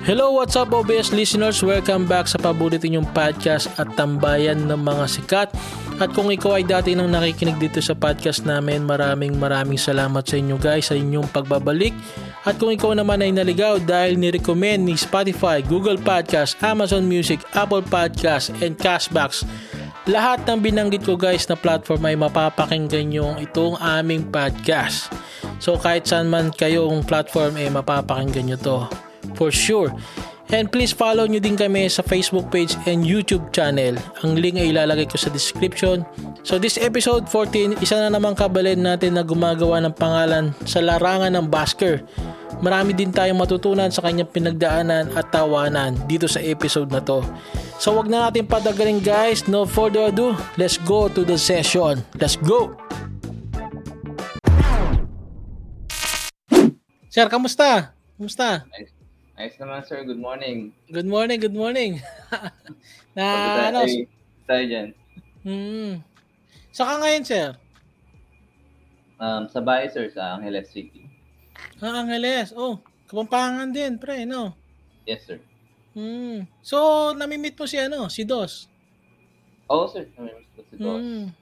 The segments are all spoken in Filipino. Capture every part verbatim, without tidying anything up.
Hello, what's up O B S listeners? Welcome back sa paborito ninyong podcast at tambayan ng mga sikat. At kung ikaw ay dati nang nakikinig dito sa podcast namin, maraming maraming salamat sa inyo guys sa inyong pagbabalik. At kung ikaw naman ay naligaw dahil nirecommend ni Spotify, Google Podcasts, Amazon Music, Apple Podcasts, and Castbox, lahat ng binanggit ko guys na platform ay mapapakinggan nyo itong aming podcast. So kahit saan man kayong platform ay eh, mapapakinggan nyo to for sure. And please follow nyo din kami sa Facebook page and YouTube channel. Ang link ay ilalagay ko sa description. So this episode fourteen, isa na namang kabalin natin na gumagawa ng pangalan sa larangan ng basker. Marami din tayong matutunan sa kanyang pinagdaanan at tawanan dito sa episode na to. So wag na natin patagalin guys, no further ado, let's go to the session. Let's go! Sir, kamusta? Kamusta? Ayos naman sir, good morning. Good morning, good morning. Na Pagkita, ano? Ay, tayo dyan. Hmm. Saka ngayon sir? Um, sa bahay sir, sa Angeles City. Ah, Angeles. Oh, Kapampangan din, pre, no? Yes sir. Hmm. So, nami-meet mo si ano? Si Dos? Oo oh, sir, nami-meet ko si Dos. Mm.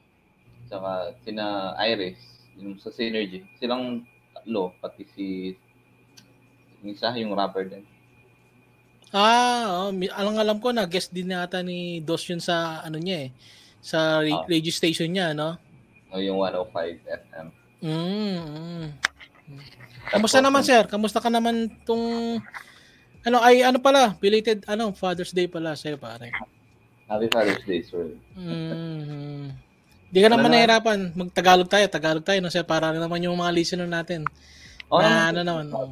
Saka sina Iris, yung sa Synergy. Silang tatlo, pati si... Isa yung rapper din. Ah, oh, alam-alam ko na guest din nata ni Dos yun sa ano niya eh. Sa re- oh. radio station niya, no? Oh, yung one oh five F M. Mm. Kamusta naman, sir? Kamusta ka naman tong ano ay ano pala, belated ano Father's Day pala sa'yo, pare. Happy Father's Day, sir. Mm. Di ka naman ano nahirapan. Mag-Tagalog tayo, Tagalog tayo no, sir, para naman yung mga listener natin. Oh, na, ano naman. Oh.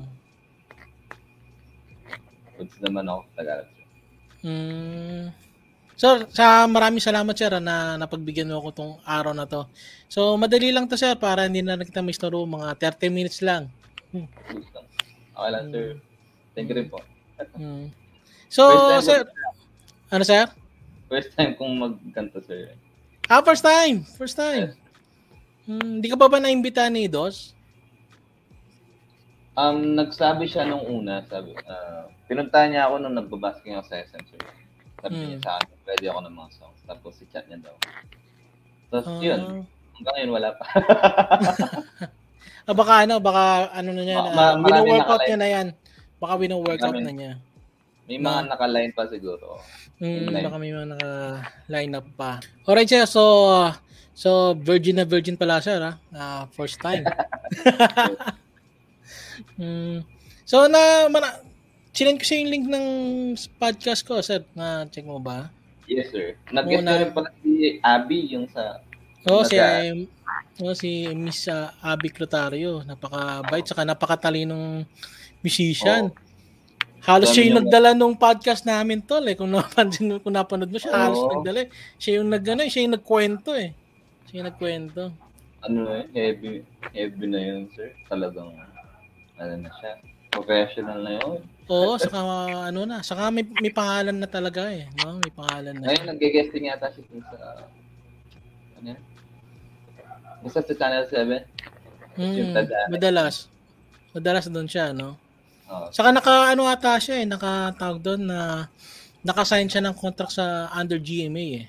Puts naman ako sa Tagalog. Mm. Sir, sa maraming salamat sir na napagbigyan mo ako itong araw na to. So, madali lang to sir para hindi na nakita miss na room. Mga thirty minutes lang. Hmm. Okay lang sir. Thank you rin po. Mm. So, sir. Kung... Ano sir? First time kong magkanta sir. Ah, first time. First time. Hindi yes. mm, ka pa ba naimbita ni Dos? Um, nagsabi siya nung una, sabi, uh, pinuntahan niya ako nung nagbabasking ako sa S M, sir. Sabi mm. niya sa akin, pwede ako ng mga songs. Tapos si chat niya daw. Tapos uh... yun, hanggang ngayon wala pa. ah, baka ano, baka ano na niya, ma- ma- uh, wino-workout niya na yan. Baka wino-workout na niya. May mga ma- naka-line pa siguro. Mm, baka may mga naka-line up pa. Alright sir, so, so virgin na virgin pala sir, ha? Uh, first time. Mm. So na mana sinend ko sa yung link ng podcast ko sir. Na check mo ba? Yes sir. Nag-guest na rin pala si Abby yung sa Oh nag- si oh, si Miss uh, Abby Clotario. Napaka-bait oh. saka napakatalinong musician. Oh. Halos siya yung nagdala nung podcast namin tol eh. Kung napansin kung napanood mo siya, oh. halos nagdala eh. Siya yung nag-ano, siya yung nagkwento eh. Siya yung nagkwento. Ano eh, heavy heavy na yun sir. Talagang ano na siya, professional na yun. Oo, saka ano na, saka may, may pangalan na talaga eh, no? May pangalan na. Ngayon, nag-guesting yata siya sa, ano yan? Basta sa Channel seven. Mm, madalas. Madalas doon siya, no? Oh. Saka naka, ano ata siya eh, nakatawag doon na, nakasign siya ng contract sa under G M A eh.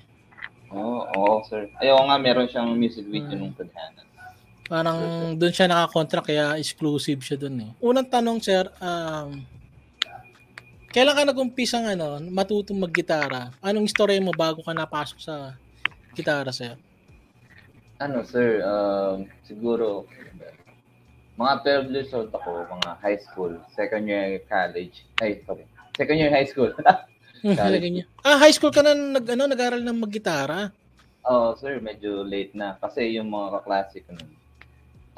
Oo, oh, oo oh, sir. Ayaw nga, meron siyang music video hmm. nung tadhana. Parang doon siya naka-contract kaya exclusive siya doon eh. Unang tanong sir, um, kailan ka nag-umpisa ng ano, matutong mag-gitara? Anong istorya mo bago ka napasok sa gitara sir? Ano sir, um, siguro mga twelve years old ako, mga high school, second year college. Ay, sorry. Second year high school. Ah, high school ka na nag ano, nag-aral ng mag-gitara? Oo, oh, sir, medyo late na kasi yung mga kaklase ko nun.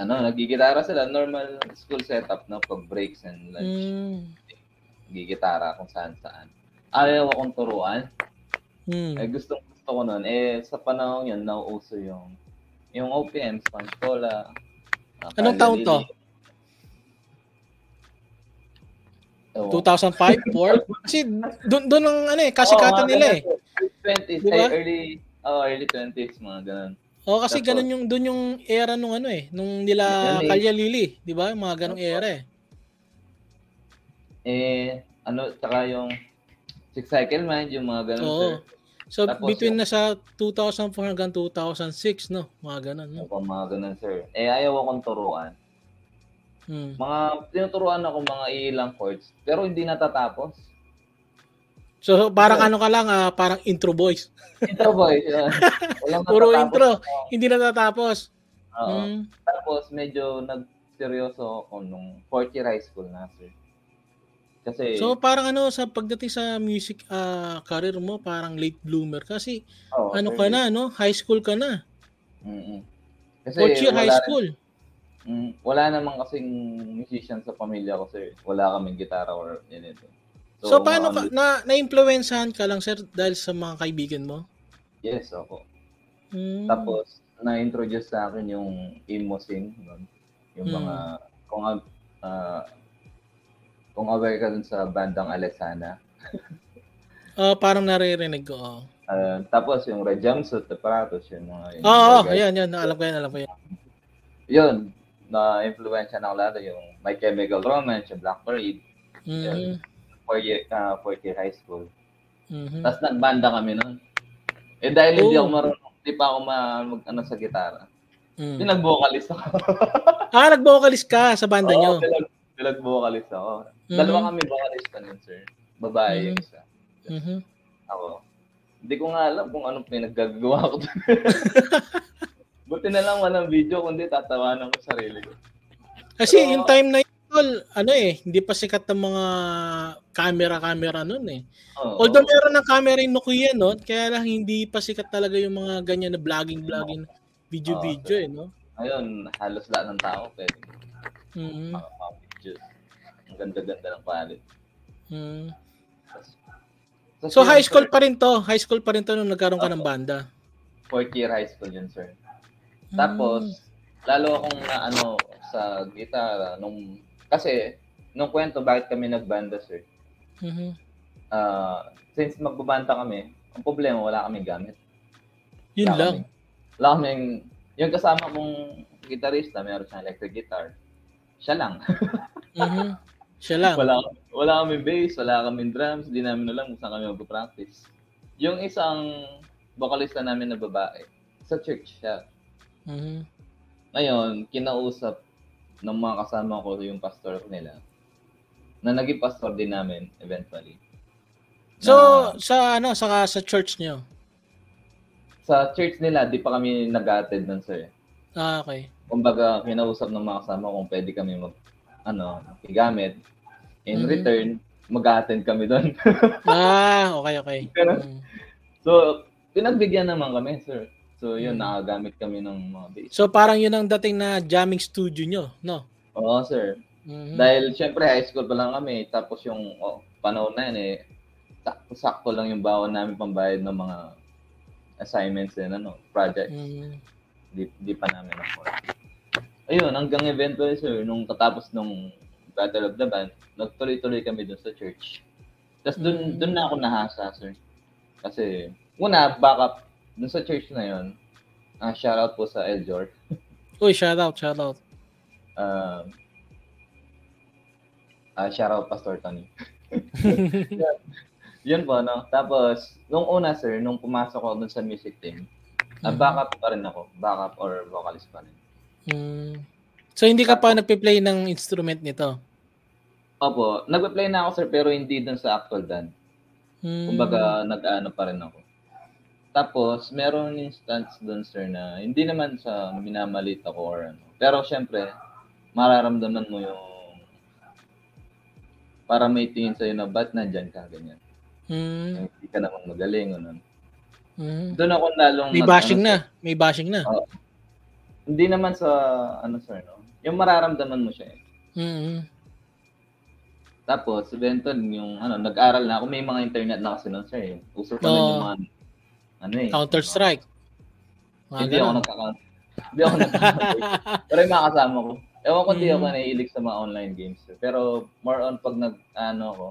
Ano, nagigitara sila. Normal school setup, no? Pag breaks and lunch. Mm. Nagigitara kung saan-saan. Ayaw akong turuan. Mm. Eh, gusto, gusto ko nun. Eh, sa panahon yun, nauuso yung yung O P M, Sponsola. Uh, Anong taon to? Oh. two thousand five? four? Kasi doon dun ang ano eh, kasikatan oh, nila eh. twenties, diba? Ay, early, oh, early twenties, mga ganun. Oh, kasi ganun yung doon yung era nung ano eh, nung nila Kalyalili, 'di ba? Mga ganung era eh. Eh, ano, saka yung Six Cycle Mind, yung mga ganun, oo, sir. So, tapos, between na sa two thousand four hanggang two thousand six, no? Mga ganun, no? Opo, mga ganun, sir. Eh, ayaw akong turuan. Hmm. Mga, tinuturuan ako mga ilang chords, pero hindi natatapos. So, parang so, ano ka lang, ah, parang intro voice. Intro voice. Puro intro, na. Hindi natatapos. Oo. Hmm. Tapos, medyo nagseryoso ako nung fourth year high school na, sir. Kasi, so parang ano sa pagdating sa music uh, career mo parang late bloomer kasi oh, ano ka na no, high school ka na. Mm. Kasi Kochi high school. Mm, wala namang kasing musician sa pamilya ko, sir. Wala kaming gitara or ganito. So, so paano ka na na-impluwensahan ka lang, sir, dahil sa mga kaibigan mo? Yes, ako. Mm. Tapos na-introduce sa akin yung emo scene, yung mga mm. kung ah uh, kung aware ka dun sa bandang Alesana. Oh, parang naririnig ko. Oh. Uh, tapos yung Red Jumps at the Pratus, yung mga... Oo, oh, ayan, yun. Alam ko yan, alam ko yan. Yun, na-influensya na ko lalo yung My Chemical Romance, yung Black Parade, mm-hmm. yung four-year uh, high school. Mm-hmm. Tapos nagbanda kami nun. Eh dahil oh. hindi ako marunong, hindi pa ako mag, ano, sa gitara. Mm. Yung nag-vocalist ako. Ah, nag-vocalist ka sa banda oh, nyo? Bilag- Nag-vocalist ako. Mm-hmm. Dalawa kami vocalista nun, sir. Babae yung mm-hmm. isa. Mm-hmm. Ako. Hindi ko nga alam kung anong pinaggagawa ko doon. Buti na lang walang video, kundi tatawanan ko sarili ko. Kasi so, yung time na yun, ano eh, hindi pa sikat ng mga camera-camera nun eh. Oh, although meron ng camera yung Nokia nun, kaya lang hindi pa sikat talaga yung mga ganyan na vlogging-vlogging, oh, video-video oh, so, eh, no? Ayun, halos lahat ng tao pwede. Mm-hmm. Just, ang ganda-ganda ng palit. Mm. So, so high school pa rin to? High school pa rin to nung nagkaroon ka ng banda? Fourth year high school yun, sir. Mm. Tapos, lalo akong naano sa gitara nung... Kasi, nung kwento, bakit kami nagbanda, sir? Mm-hmm. Uh, since magbabanta kami, ang problema, wala kaming gamit. Yun wala lang? Kaming, wala kaming... Yung kasama kong gitarista, mayroon siyang electric guitar. Siya lang. Mm-hmm. Siya lang. Wala, wala kami bass, wala kami drums, hindi namin alam kung saan kami mag-practice. Yung isang vocalista namin na babae, sa church siya. Mm-hmm. Ngayon, kinausap ng mga kasama ko yung pastor nila, na naging pastor din namin eventually. Na, so, sa ano, sa, sa church niyo? Sa church nila, di pa kami nag-attend nun, sir. Ah, okay. Kumbaga, kinausap ng mga kasama kung pwede kami mag, ano, igamit. In mm-hmm. return, mag-attend kami doon. Ah, okay, okay. Mm-hmm. So, pinagbigyan naman kami, sir. So, yun, mm-hmm. nakagamit kami ng mga bass. So, parang yun ang dating na jamming studio nyo, no? Oo, sir. Mm-hmm. Dahil, syempre, high school pa lang kami. Tapos yung oh, panahon na yun, eh, sakto lang yung bawon namin pambayad ng mga assignments and ano, projects. Mm-hmm. Di, di pa namin ako. Ayun, hanggang eventually, sir, nung katapos nung Battle of the Band, nagtuloy-tuloy kami doon sa church. Tapos doon mm-hmm. na ako nahasa, sir. Kasi, una, backup doon sa church na yun, uh, shoutout po sa Eljor. Uy, shoutout, shoutout. Uh, uh, shoutout, Pastor Tony. Yun, yun po, no? Tapos, nung una, sir, nung pumasok ako doon sa music team, uh, backup pa rin ako. Backup or vocalist pa rin. Mm. So, hindi ka pa nagpe-play ng instrument nito? Opo. Nagpe-play na ako, sir, pero hindi dun sa actual band. Mm. Kumbaga, nag-ano pa rin ako. Tapos, meron instance dun, sir, na hindi naman sa minamalit ako or ano. Pero, syempre, mararamdaman mo yung para may tingin sa'yo na ba't nandyan ka, ganyan. Mm. Hindi ka namang magaling, ano. Mm. Doon ako lalong... May bashing ano, na. May bashing na. Oo. Hindi naman sa, ano sir, no? Yung mararamdaman mo siya eh. Mm-hmm. Tapos, eventually, yung, ano, nag-aral na ako. May mga internet na kasi nun, sir. Uso pa nun yung mga, ano eh. Counter-Strike. Hindi ako nagka-counter. Hindi ako nagka-counter. Pero yung mga kasama ko. Ewan ko, hindi mm-hmm. ako naiilig sa mga online games, sir. Pero, more on pag nag, ano ako,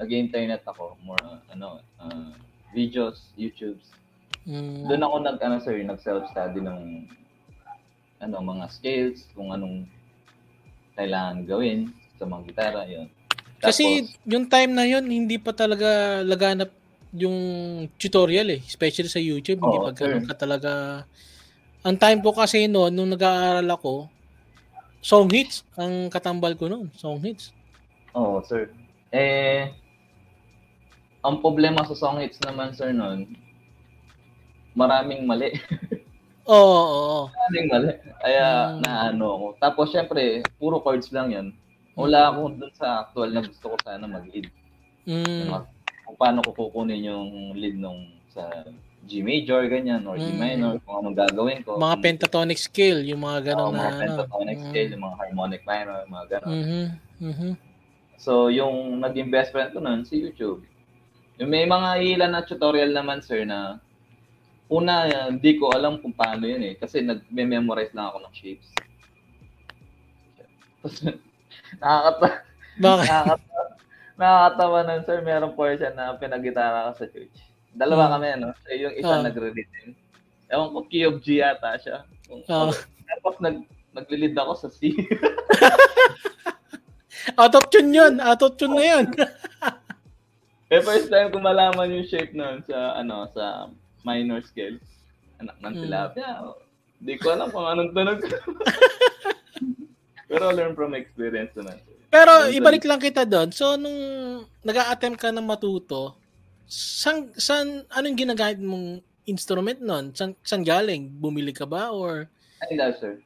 nag-internet ako, more, uh, ano, uh, videos, YouTubes. Mm-hmm. Doon ako nag, ano sir, nag-self-study ng, ano, mga scales, kung anong kailangan gawin sa mga gitara, yun. Kasi Tapos, yung time na yun, hindi pa talaga laganap yung tutorial eh. Especially sa YouTube, oh, hindi pa ganun ka talaga. Ang time ko kasi noon, nung nag-aaral ako, Song Hits, ang katambal ko noon, Song Hits. Oo, oh, sir. Eh, ang problema sa Song Hits naman, sir, noon, maraming mali. Oo, oo, oo. Maraming mali. Kaya, um, naano ako. Tapos, syempre, puro chords lang yan. Wala ako dun sa actual na gusto ko sana mag-lead. Mm. Kung paano ko kukunin yung lead nung sa G major, ganyan, or mm. G minor, kung ano gagawin ko. Mga pentatonic scale, yung mga gano'n oh, na... mga pentatonic uh, scale, yung mga harmonic minor, mga gano'n. Mm-hmm, mm-hmm. So, yung naging best friend ko nun, si YouTube. Yung may mga ilan na tutorial naman, sir, na una, hindi ko alam kung paano yun eh. Kasi nag-memorize lang ako ng shapes. Tapos, Nakakatawa. Nakakatawa. Nakakatawa nun, sir. Meron po siya na pinagitara ka sa church. Dalawa hmm. kami, ano? So, yung isa oh. nagre-retain. Ewan ko, Key of G yata siya. Kung, oh. Tapos nag, nag-lead ako sa C. Out of tune yun. Out of tune na yun. Eh, first time kung malaman yung shape nun sa, ano, sa minor scale. Anak ng tilapia. Hindi ko alam kung anong tunog. Pero learn from experience na. Pero ibalik lang kita doon. So nung nag-a-attempt ka na matuto, san san anong ginagamit mong instrument noon? San san galing? Bumili ka ba or Ay, no, sir.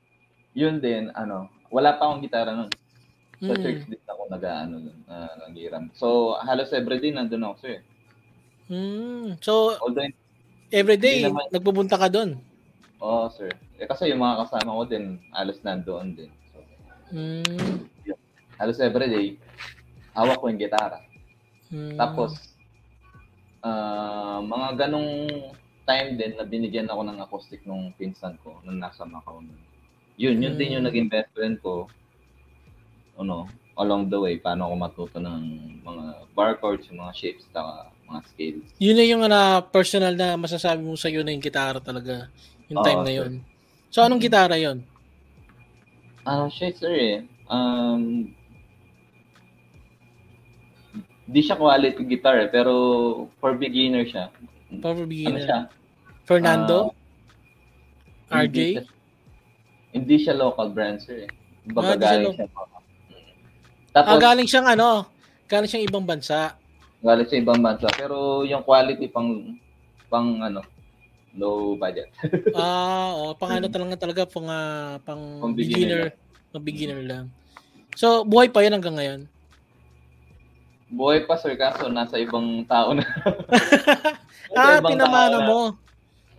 Yun din ano, wala pa akong gitara noon. Sa mm. church din ako nag-aano noon, uh, nanghiram. So halos everyday nandoon ako, sir. Mm. So although, everyday naman, nagpupunta ka doon. Oo, oh, sir. Eh, kasi yung mga kasama ko din, halos nandoon din. Mm. Halos everyday hawak ko yung gitara. Mm. Tapos uh, mga ganong time din na binigyan ako ng acoustic nung pinsan ko nung nasa Macau nun. Yun, yun mm. din yung naging best friend ko ano, along the way paano ako matuto ng mga bar chords, mga shapes, taka, mga scales. Yun na yung uh, personal na masasabi mo sa'yo na yung gitara talaga yung time oh, na yun. So anong gitara yun? Ah, uh, shit, sir eh. Um, di siya quality guitar eh, pero for beginner siya. For beginner? Ano siya? Fernando? Uh, R J? Hindi siya, hindi siya local brand, sir eh. Baga ah, galing siya. Lo- Tapos, ah, galing siyang ano? Galing siyang ibang bansa. Galing siyang ibang bansa, pero yung quality pang, pang ano, low budget. Ah, oh, pang ano talaga talaga pang uh, pang, pang beginner, pang beginner lang. So, buhay pa 'yan hanggang ngayon. Buhay pa, sir, kaso nasa ibang tao na. Ah, pinamana mo.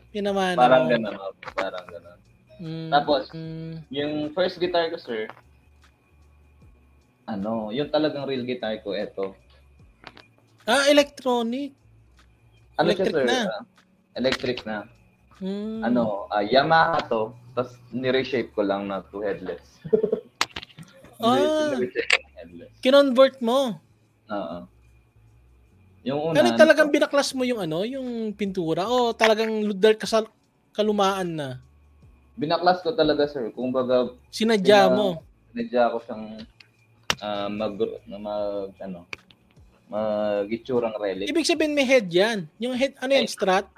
Pinamana. Parang gano'n, parang gano'n. Mm, Tapos, mm. yung first guitar ko, sir, ano, yung talagang real guitar ko, eto. Ah, electronic. Ano electric siya, sir? Na. Uh, Electric na. Hmm. Ano, uh, Yamaha to. Tapos ni-reshape ko lang na to headless. Ah. Headless. Kinonvert mo. Oo. Yung una. Ano talagang ito? Binaklas mo yung ano, yung pintura o talagang ludal kasal- kalumaan na? Binaklas ko talaga, sir. Kung baga sinadya sina, mo. Sinadya ko siyang uh, mag mag ano. Mag-itsurang relic. Ibig sabihin may head 'yan. Yung head ano yan, strat?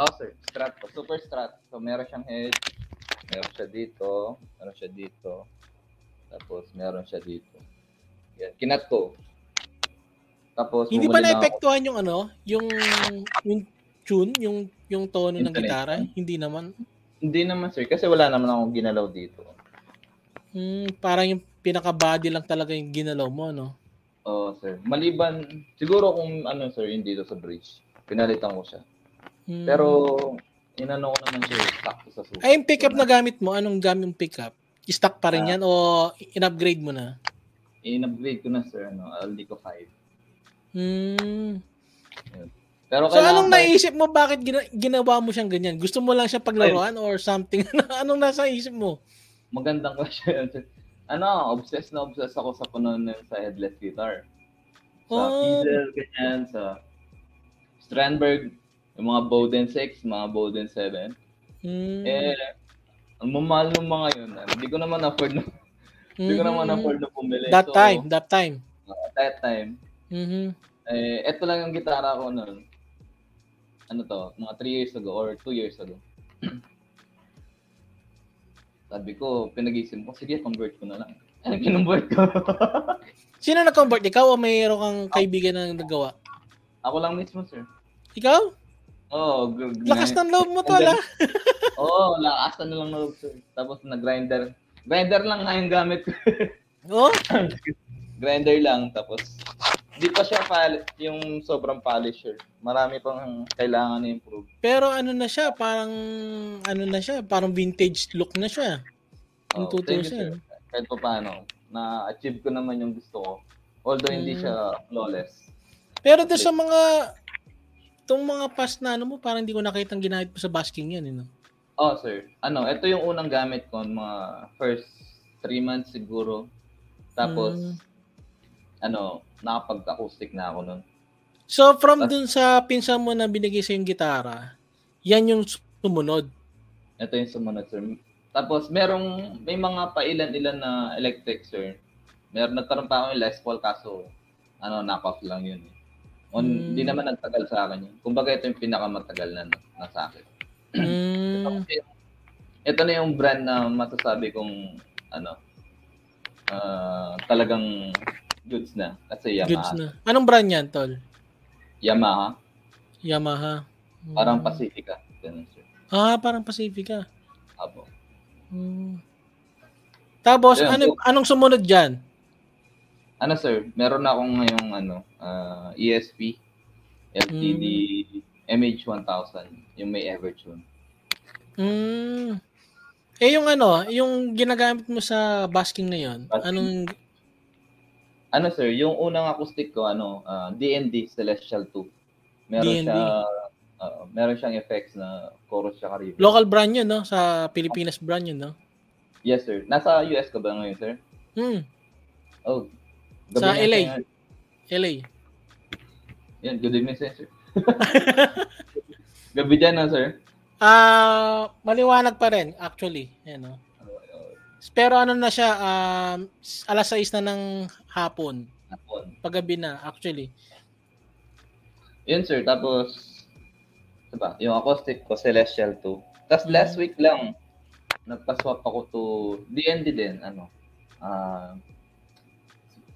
Oh, sir. Strat po. Super strat. So, meron siyang head. Meron siya dito. Meron siya dito. Tapos, meron siya dito. Yan. Kinat ko. Tapos, hindi pa na-epektuhan yung ano? Yung, yung tune? Yung yung tono ng gitara? Hindi naman? Hindi naman, sir. Kasi wala naman akong ginalaw dito. Hmm, parang yung pinaka-body lang talaga yung ginalaw mo, no? Oo, oh, sir. Maliban, siguro kung ano, sir, yung dito sa bridge. Pinalitan ko siya. Hmm. Pero inano ko naman siya stock sa suko. Ay, yung pickup na gamit mo, anong gamit yung pickup? I-stock pa rin uh, yan o in-upgrade mo na? In-upgrade ko na, sir, ano, Aldico five. Hmm. Pero so anong pa... naisip mo bakit gina- ginawa mo siyang ganyan? Gusto mo lang siya paglaruan Ay. Or something? Anong nasa isip mo? Magandang question. Ano, obsessed na obsessed ako sa pununan sa headless guitar. Sa oh. Fiedel, ganyan, sa Strandberg. Yung mga Bowden six, mga Bowden seven. Mm. Eh, ang mamahal ng mga yun. Hindi ko naman afford na, mm. Hindi ko naman afford na pumili. That so, time, that time. Uh, that time. Mm-hmm. Eh, eto lang yung gitara ko noon. Ano to? Mga three years ago or two years ago. Sabi ko, pinag-isip ko, sige, convert ko na lang. Ano kinonvert ko? Sino na-convert? Ikaw o mayroon kang kaibigan na nagawa? Ako lang mismo, sir. Ikaw? Oo. Oh, lakas ng loob mo to, ala. Oo, oh, lakas na lang loob, sir. Tapos nag-grinder. Grinder lang nga yung gamit ko. Oo? Oh? Grinder lang, tapos di pa siya pal- yung sobrang polisher. Marami pang kailangan i-improve. Pero ano na siya, parang ano na siya, parang vintage look na siya. Yung oh, tuto siya. Kahit pa paano, na-achieve ko naman yung gusto ko. Although hmm. hindi siya flawless. Pero doon sa mga itong mga past na ano mo, parang hindi ko nakitang ginamit po sa basking yan. You know? Oh, sir. Ano, ito yung unang gamit ko, mga first three months siguro. Tapos, hmm. ano, nakapag-acoustic na ako nun. So, from dun sa pinsan mo na binigay sa yung gitara, yan yung sumunod? Ito yung sumunod, sir. Tapos, merong, may mga pailan-ilan na electric, sir. Meron, nagkaroon pa akong Les Paul, kaso, ano, knock-off lang yun. Hindi hmm. naman nagtagal sa akin yun. Kumbaga, ito yung pinakamatagal na, na sa akin. Hmm. Ito na yung brand na masasabi kong, ano, uh, talagang goods na. Kasi Yamaha. Goods na. Anong brand yan, tol? Yamaha. Yamaha. Mm. Parang Pacifica. Ganun, sir. Ah, parang Pacifica. Apo. Mm. Tapos, so, ano, so, anong sumunod dyan? Ano, sir? Meron akong ngayong ano, uh, E S P, L T D, mm. M H one thousand. Yung may Evertune. Mm. Eh, yung ano, yung ginagamit mo sa basking na yun, basking. Anong... Ano sir, yung unang acoustic ko ano, uh, D and D Celestial two. Meron D and D. Siya uh, meron siyang effects na chorus siya Caribbean. Local brand 'yun, no? Sa Pilipinas brand 'yun, no? Yes sir. Nasa U S ka ba ngayon, sir? Hmm. Oh. Sa L A. Ngayon. L A. Yan, good evening, sir. Gabi dyan na, sir. Ah, uh, maliwanag pa rin actually, yan, no? Pero ano na siya, um, alas sais na ng hapon. Hapon. Paggabi na, actually. Yun, sir. Tapos, diba, yung acoustic ko, Celestial two. Tapos mm-hmm. last week lang, nagpa-swap ako to D and D din, ano, uh,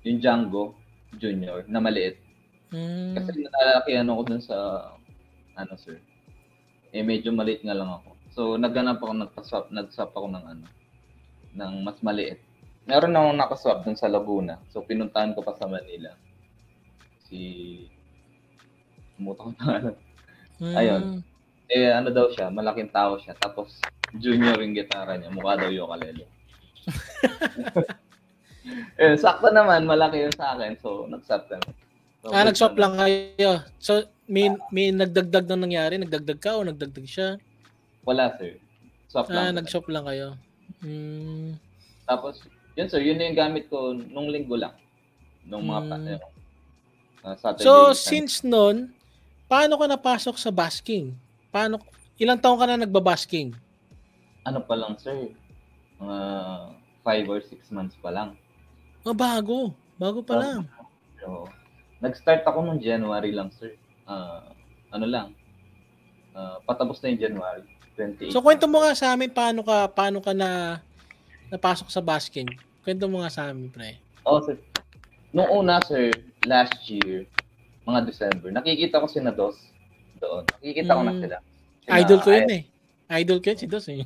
yung Django Junior na maliit. Mm-hmm. Kasi natalaki ano ko dun sa, ano, sir, eh medyo maliit nga lang ako. So, nagganap ako, nagpa-swap, nag-swap ako ng ano, ng mas maliit. Meron akong nakaswap dun sa Laguna. So, pinuntahan ko pa sa Manila. Si... Umuta ko na alam. Mm. Ayun. Eh, ano daw siya? Malaking tao siya. Tapos, junior yung gitara niya. Mukha daw yung kalelo. Eh, sakto naman. Malaki yun sa akin. So, nagswap kami. So, ah, nagswap lang kayo. So, may, may nagdagdag na nangyari? Nagdagdag ka o nagdagdag siya? Wala, sir. Swap lang. Ah, nagswap lang kayo. Mm. Tapos, yun sir, yun na yung gamit ko nung linggo lang. Nung mga mm. pa, eh, uh, Saturday. So, time. Since noon, paano ka napasok sa basking? Paano, ilang taon ka na nagbabasking? Ano pa lang sir? Mga uh, five or six months pa lang. Oh, bago. Bago pa so, lang. So, nag-start ako nung January lang sir. Uh, ano lang. Uh, patapos na yung January. twenty-eight. So kwento mo nga sa amin paano ka paano ka na napasok sa basking. Kwento mo nga sa amin, pre. Oh, sir. Noong una, sir, last year, mga December, nakikita ko si na Dos doon. Nakikita mm. ko na sila. Sina, Idol ko yun I- eh. Idol ko yun si Dos eh.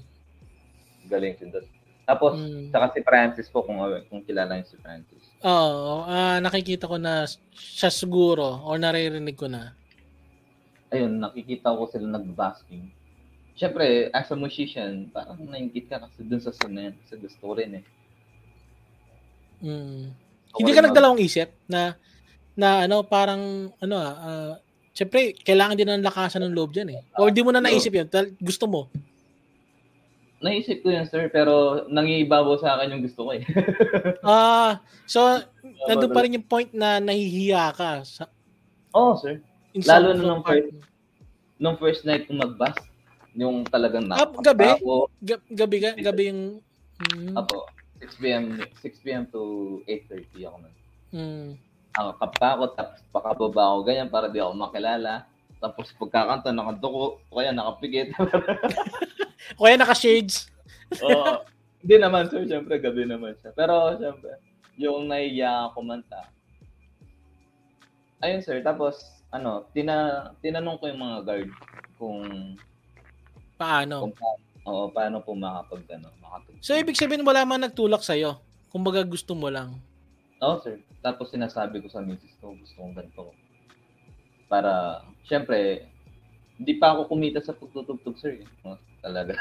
Galing si Dos. Tapos mm. saka si Francis po kung kung kilala niyo si Francis. Oo, oh, uh, nakikita ko na siya siguro o naririnig ko na. Ayun, nakikita ko sila nag-basking. Siyempre, as a musician, parang naingit ka kasi dun sa sana yan. Kasi gusto ko rin eh. Mm. So, hindi ka nagdalawang isip na, na ano, parang, ano ah, uh, siyempre, kailangan din ng lakasan ng loob dyan eh. O hindi mo na naisip yun, gusto mo. Naisip ko yun, sir, pero nangiibabaw sa akin yung gusto ko eh. Ah, uh, so, nandun pa rin yung point na nahihiya ka. Sa, oh, sir. Lalo na nung part. first, nung first night kong mag-bust. Yung talagang na. Ah, gabi? G- gabi ka? Gabi yung... Mm. Apo, six p.m. six p.m. to eight thirty ako nun. Mm. Nakakap pa ako, tapos pakababa ako ganyan para di ako makilala. Tapos pagkakanta, nakaduko, o kaya nakapigit. O kaya nakashades. Oo. Hindi naman, sir. Siyempre, gabi naman siya. Pero, siyempre, yung nahiya kumanta. Ayun, sir. Tapos, ano, tina, tinanong ko yung mga guard kung... Paano? Kung paano. Oo, paano po makapag, ano, makapag... So, ibig sabihin, wala man nagtulak sa'yo. Kumbaga, gusto mo lang. Oo, sir. Tapos, sinasabi ko sa misis ko, gusto kong ganito. Para, siyempre, hindi pa ako kumita sa pagtutugtog, sir. Talaga.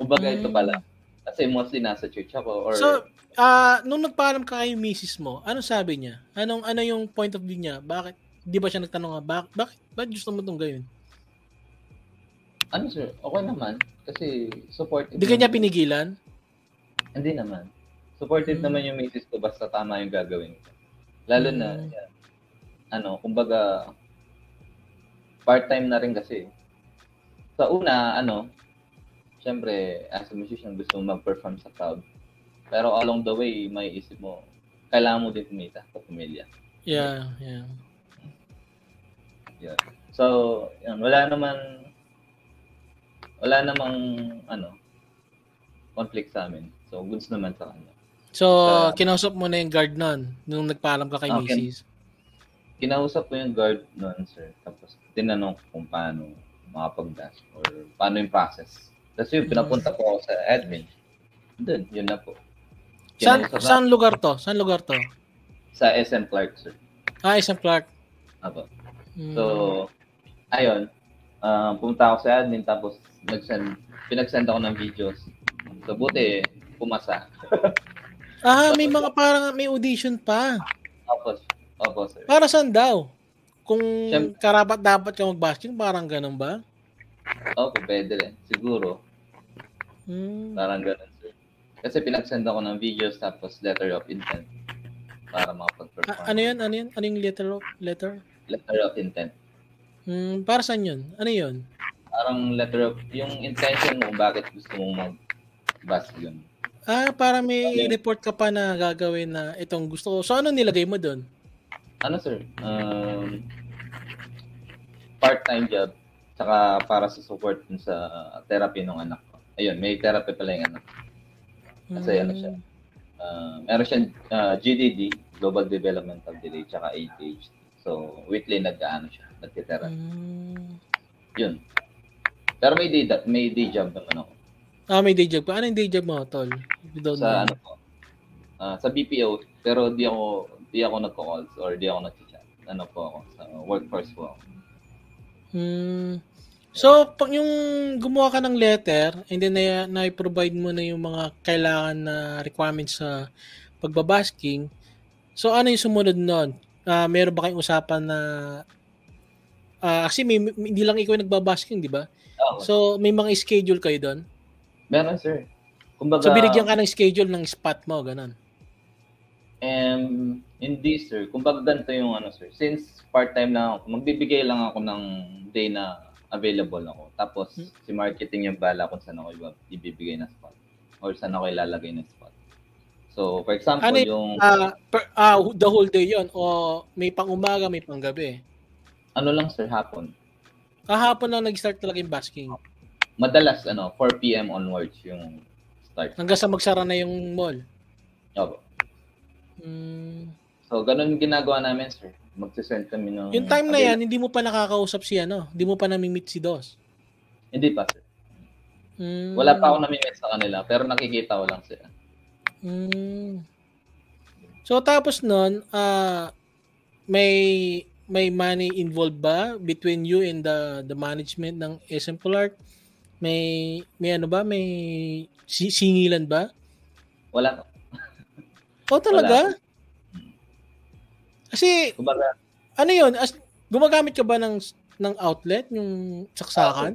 Kumbaga, mm. ito pala. Kasi mostly nasa church ako. Or... So, uh, nung nagpaalam ka kay misis mo, ano sabi niya? Anong, ano yung point of view niya? Bakit? Di ba siya nagtanong nga, bakit? Bakit? Bakit gusto mo itong gawin? Ano, sir? Okay naman. Kasi supportive. Hindi ka niya pinigilan? Hindi naman. Supportive hmm. naman yung misis ko basta tama yung gagawin ko. Lalo hmm. na, yan. Ano, kumbaga... part-time na rin kasi. Sa una, ano, siyempre, as a musician, gusto mo mag-perform sa crowd. Pero along the way, may isip mo, kailangan mo din kumita sa pamilya. Yeah, yeah. Yeah. So, yun, wala naman, wala namang, ano, conflict sa amin. So, goods naman sa kanya. So, so kinausap mo na yung guard nun, nung nagpaalam ka kay okay. misis? Kinausap ko yung guard noon, sir. Tapos, tinanong ko kung paano makapag-dash or paano yung process. Tapos yun, pinapunta ko sa admin. Doon, yun na po. Saan, saan lugar to? Saan lugar to? Sa S M Clark, sir. Ah, S M Clark. Apo. Mm. So, ayun. Uh, pumunta ako sa admin, tapos nag-send, pinag-send ako ng videos. So, buti, pumasa. Ah, may mga parang may audition pa. Tapos, Opo, sir. Para saan daw? Kung Siyempre, karapat dapat ka mag-basking, parang ganun ba? Opo, pwede rin. Siguro. Hmm. Parang ganun, sir. Kasi pinagsend ako ng videos tapos letter of intent para makapag-perform. A- ano yun? Ano yun? Ano yung letter of letter? Letter of intent. Hmm, para saan yun? Ano yun? Parang letter of... Yung intention mo bakit gusto mong mag-bask yun. Ah, para may report ka pa na gagawin na itong gusto ko. So, ano nilagay mo doon? Ano, sir? Um, part-time job saka para sa support sa therapy ng anak ko. Ayun, may therapy pala yung anak ko. Kasi mm. ano siya. Uh, meron siya uh, G D D, Global Developmental Delay, saka A D H D. So, weekly nag-ano siya, nagtitherapy. Mm. Yun. Pero may day, may day job naman ako. Ah, may day job pa. Ano yung day job mo, tol? Sa know. ano po? Uh, sa B P O, pero di ako... Di ako nagko-calls or di ako nag-chat. Ano po ako sa workforce po ako. Hmm. So, pag yung gumawa ka ng letter and then na- na-provide mo na yung mga kailangan na requirements sa pagbabasking, so ano yung sumunod nun? Uh, meron ba kayong usapan na uh, kasi may, may, hindi lang ikaw yung nagbabasking, di ba? Oh. So, may mga schedule kayo doon? Meron, sir. Kumbaga, so, binigyan ka ng schedule ng spot mo, ganun? Um, hindi, sir. Kung baga ganito yung ano, sir. Since part-time lang ako, magbibigay lang ako ng day na available ako. Tapos, hmm? si marketing yung bala kung saan ako ibibigay na spot. Or saan ako ilalagay na spot. So, for example, ano, yung... Uh, per, uh, the whole day yon o may pang-umaga, may pang-gabi? Ano lang, sir, hapon. Kahapon lang nag-start talaga yung basking? Madalas, ano, four p.m. onwards yung start. Hanggang sa magsara na yung mall? Opo. Mm. So, ganun ginagawa namin, sir. Magsisend kami ng... Yung time na yan, hindi mo pa nakakausap si ano? Hindi mo pa nami-meet si Dos? Hindi pa, sir. Mm. Wala pa ako nami-meet sa kanila, pero nakikita ko lang sila. Mm. So, tapos nun, uh, may may money involved ba between you and the the management ng S M Clark? May, may ano ba? May singilan ba? Wala pa. Oh, talaga? Wala. Kasi, Kumbaga, ano yun? As, gumagamit ka ba ng ng outlet, yung saksakan?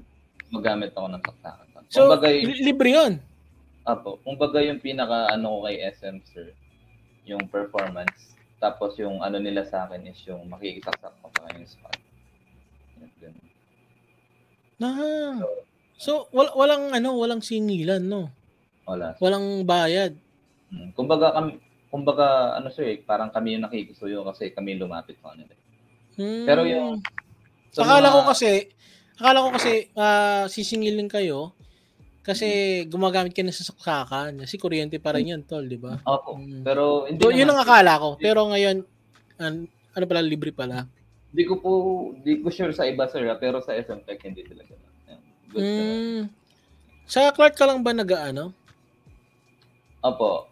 Gumagamit ako ng saksakan. So, Kumbaga, li- libre yun? Apo. Kumbaga yung pinaka-ano ko kay S M, sir, yung performance. Tapos yung ano nila sa akin is yung makikisaksak ko pa kayong spot. Ah. So, so wal- walang ano, walang singilan, no? Wala. Walang bayad. Kumbaga kami... kumbaga, ano siya eh, parang kami yung nakikisuyo kasi kami lumapit sa kanila. Hmm. Pero yung... So, akala mga... ko kasi, akala ko kasi uh, sisingilin kayo kasi gumagamit kayo ng sasaksakan. Kasi kuryente pa rin yun, tol, di ba? Opo. Hmm. Pero hindi so, naman, yun ang akala ko. Pero ngayon, an, ano pala, libre pala. Hindi ko po, hindi ko sure sa iba, sir, pero sa S M Tech, hindi sila gano'n. Hmm. Sa Clark ka lang ba nag-ano? Opo.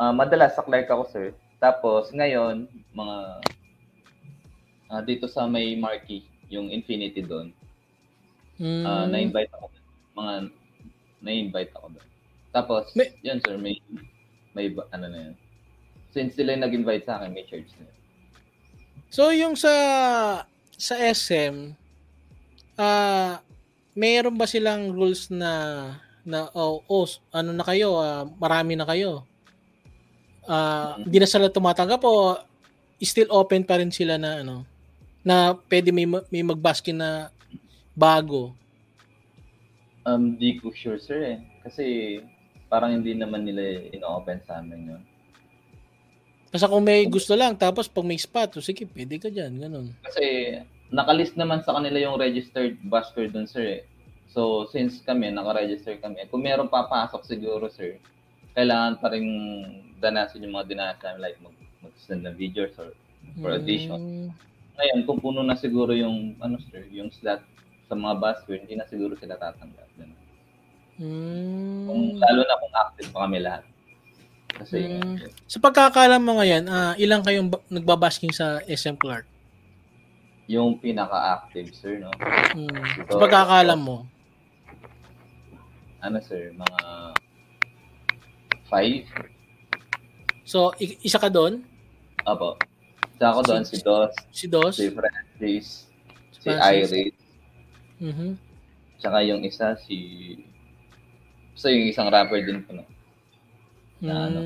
Uh, madalas sa Clark ako, sir. Tapos ngayon, mga uh, dito sa may Marquee, yung Infinity doon. Mm. Uh, na-invite ako. Mga na-invite ako doon. Tapos, may... yun sir, may may ano na yun. Since sila yung nag-invite sa akin, may church na yun. So yung sa sa S M, ah, uh, mayroon ba silang rules na na oh, oh ano na kayo, uh, marami na kayo? Uh, mm-hmm. Hindi na sila tumatanggap o still open pa rin sila na ano na pwede may, may mag-basket na bago? Um, di ko sure sir eh. Kasi parang hindi naman nila in-open sa amin yun. Kasi kung may gusto lang tapos pag may spot, oh, sige pwede ka dyan, ganun. Kasi nakalist naman sa kanila yung registered busker dun sir eh. So since kami, nakaregister kami, kung meron papasok siguro sir, kailangan pa rin danasin yung mga dinanas namin, like mag, mag-send ng videos or for audition. Mm. Ngayon, kung puno na siguro yung, ano sir, yung slot sa mga busker, hindi na siguro sila tatanggap. Mm. Kung, lalo na kung active pa kami lahat. Kasi, mm. okay. Sa pagkakaalam mo ngayon, uh, ilang kayong ba- nagbabasking sa S M Clark? Yung pinaka-active, sir, no? Mm. So, sa pagkakaalam mo? Ano sir, mga... Five. So, isa ka doon? Opo. Isa ako doon, si, si Dos. Si Dos? Si Francis. Si Iris. Mm-hmm. Tsaka yung isa, si... So, yung isang rapper din po, no? Na mm. ano.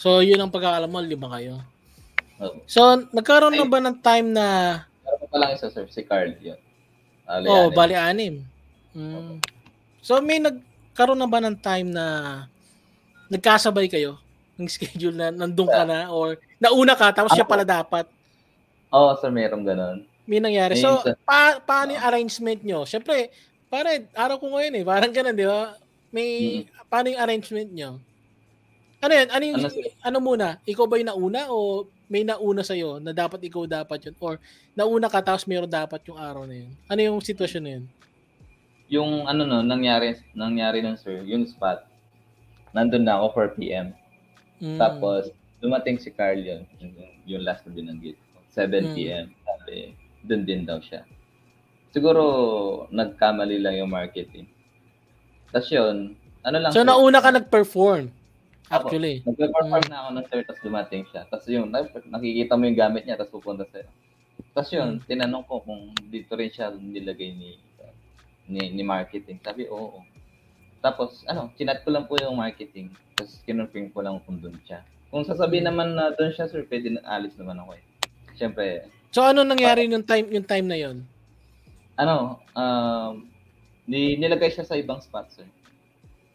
So, yun ang pagkakaalam mo, di ba kayo? Opo. So, nagkaroon Ay, na ba ng time na... Nagkaroon pa lang isa, sir. Si Carl, yun. Bali oh, anim. Bali anim. Mm. So, may nagkaroon na ba ng time na... Nagkasabay kayo ng schedule na nandun ka na or nauna ka tapos Apo. Siya pala dapat? Oo, oh, sir, mayroong ganun. May nangyari. So, pa- paano yung arrangement nyo? Siyempre, pare, araw ko ngayon eh. Parang ganun, di ba? May, hmm. Paano yung arrangement nyo? Ano yun? Ano, yung, ano, ano muna? Ikaw ba yung nauna o may nauna sa'yo na dapat ikaw dapat yun? Or nauna ka tapos mayroon dapat yung araw na yun? Ano yung sitwasyon na yun? Yung ano no, nangyari, nangyari nun, sir, yung spot. Nandun na ako four p.m. Mm. Tapos, dumating si Carl yun, yung last na binanggit ko. seven p.m. Mm. Sabi, dun din daw siya. Siguro, nagkamali lang yung marketing. Tapos yun, ano lang... So, sir, nauna ka nag-perform, actually. Ako, nag-perform mm. na ako ng sir, tapos dumating siya. Tapos yun, nakikita mo yung gamit niya, tapos pupunta sa'yo. Tapos yun, mm. tinanong ko kung dito rin siya nilagay ni ni, ni marketing. Sabi, oo. Tapos, ano, chinat ko lang po yung marketing. Tapos, kinurping ko lang kung doon siya. Kung sasabihin naman na doon siya, sir, pwede na alis naman ako eh. Siyempre. So, ano nangyari pa- yung time yung time na yon? Ano, um, nilagay siya sa ibang spot, sir.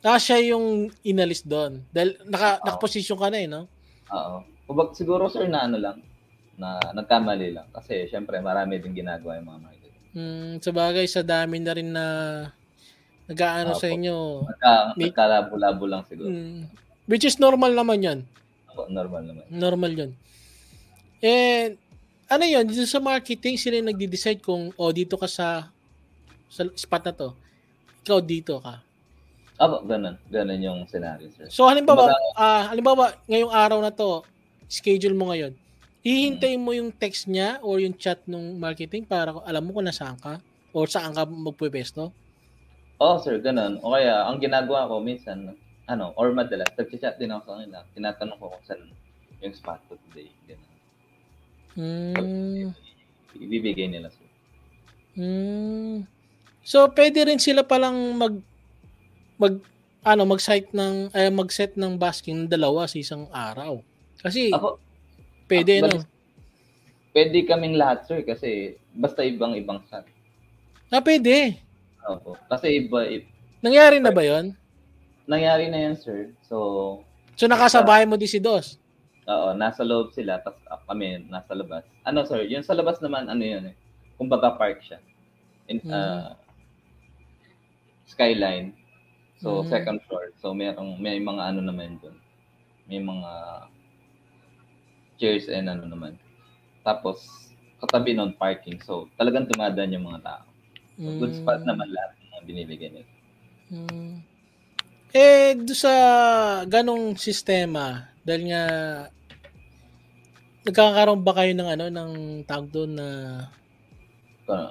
Ah, siya yung inalis doon. Dahil naka, nakaposisyon ka na eh, no? Oo. Kubag, siguro, sir, na ano lang, na nagkamali lang. Kasi, siyempre, marami din ginagawa yung mga marketing. Hmm, sabagay, sa dami na rin na... Nag-aano sa inyo? Nagkalabo-labo lang siguro. Which is normal naman yan. Opo, normal naman. Normal yun. And, ano yun, dito sa marketing, sila yung nagdi-decide kung, oh, dito ka sa, sa spot na to. Ikaw dito ka. Opo, ganun. Ganun yung scenario, sir. So, halimbawa, uh, halimbawa, ngayong araw na to, schedule mo ngayon, hihintayin hmm. mo yung text niya or yung chat ng marketing para alam mo kung nasaan ka or saan ka magpupesto? Oh sir, ganun. O kaya, ang ginagawa ko minsan, ano, or madalas, nag-chat din ako sa kanila. Tinatanong ko kung saan yung spot ko today. Ganun. Mm. So, ibibigay nila sir. Mm. So, pwede rin sila palang mag, mag, ano, mag-site ng, ay, mag-set ng basking ng dalawa sa isang araw. Kasi, ako, pwede, ako, no? Pwede kaming lahat sir, kasi basta ibang-ibang spot. Ah, pwede. Opo. Kasi iba, iba. Nangyari na ba 'yon? Nangyari na 'yan, sir. So, So nakasabay mo din si Dos? Oo, nasa loob sila, tapos kami nasa labas. Ano sir, yung sa labas naman, ano yun eh, kumbaga park siya. In, mm. uh, skyline. So mm. second floor. So merong, may mga ano naman doon. May mga chairs and ano naman. Tapos katabi noon parking. So talagang tumadaan yung mga tao. So, mm. good spot naman lahat na binibigay nito. Mm. Eh, do sa ganong sistema, dahil nga nagkakaroon ba kayo ng ano, ng tawag doon na uh,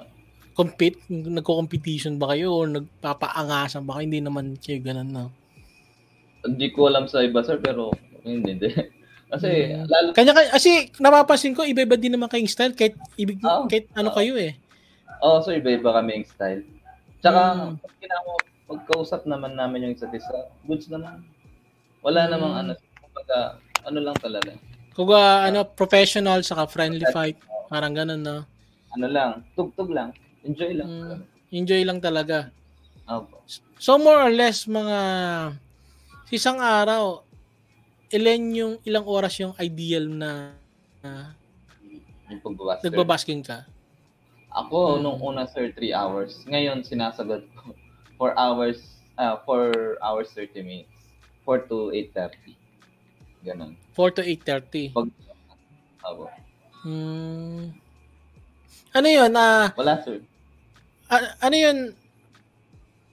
compete, nagko-competition ba kayo o nagpapaangasan ba kayo? Hindi naman kayo ganun, no? Hindi ko alam sa iba, sir, pero hindi, hindi. Kasi, hmm. lalo... Kanya-kanya, kasi napapansin ko, iba-iba din naman kayong style, kahit, ibig, oh, kahit ano oh. kayo eh. Oo, oh, so iba-iba kami yung style. Tsaka, hmm. kinakaw, pagkausap naman namin yung isa't isa, goods naman. Wala namang hmm. ano, kumbaga, ano lang talaga. Kung uh, ano, professional, saka friendly But, fight, oh. parang ganun na. Ano lang, tugtog lang, enjoy lang. Hmm. Enjoy lang talaga. Okay. So more or less, mga isang araw, ilan yung, ilang oras yung ideal na uh, nagbabasking ka? Ako, hmm. nung una, sir, three hours. Ngayon, sinasagot ko. Four hours, ah, uh, four hours thirty minutes, four to eight thirty, ganon. Four to eight thirty. Pag, ako. Hmm. Ano yun? Ah. Uh, Wala sir. Uh, ano yun?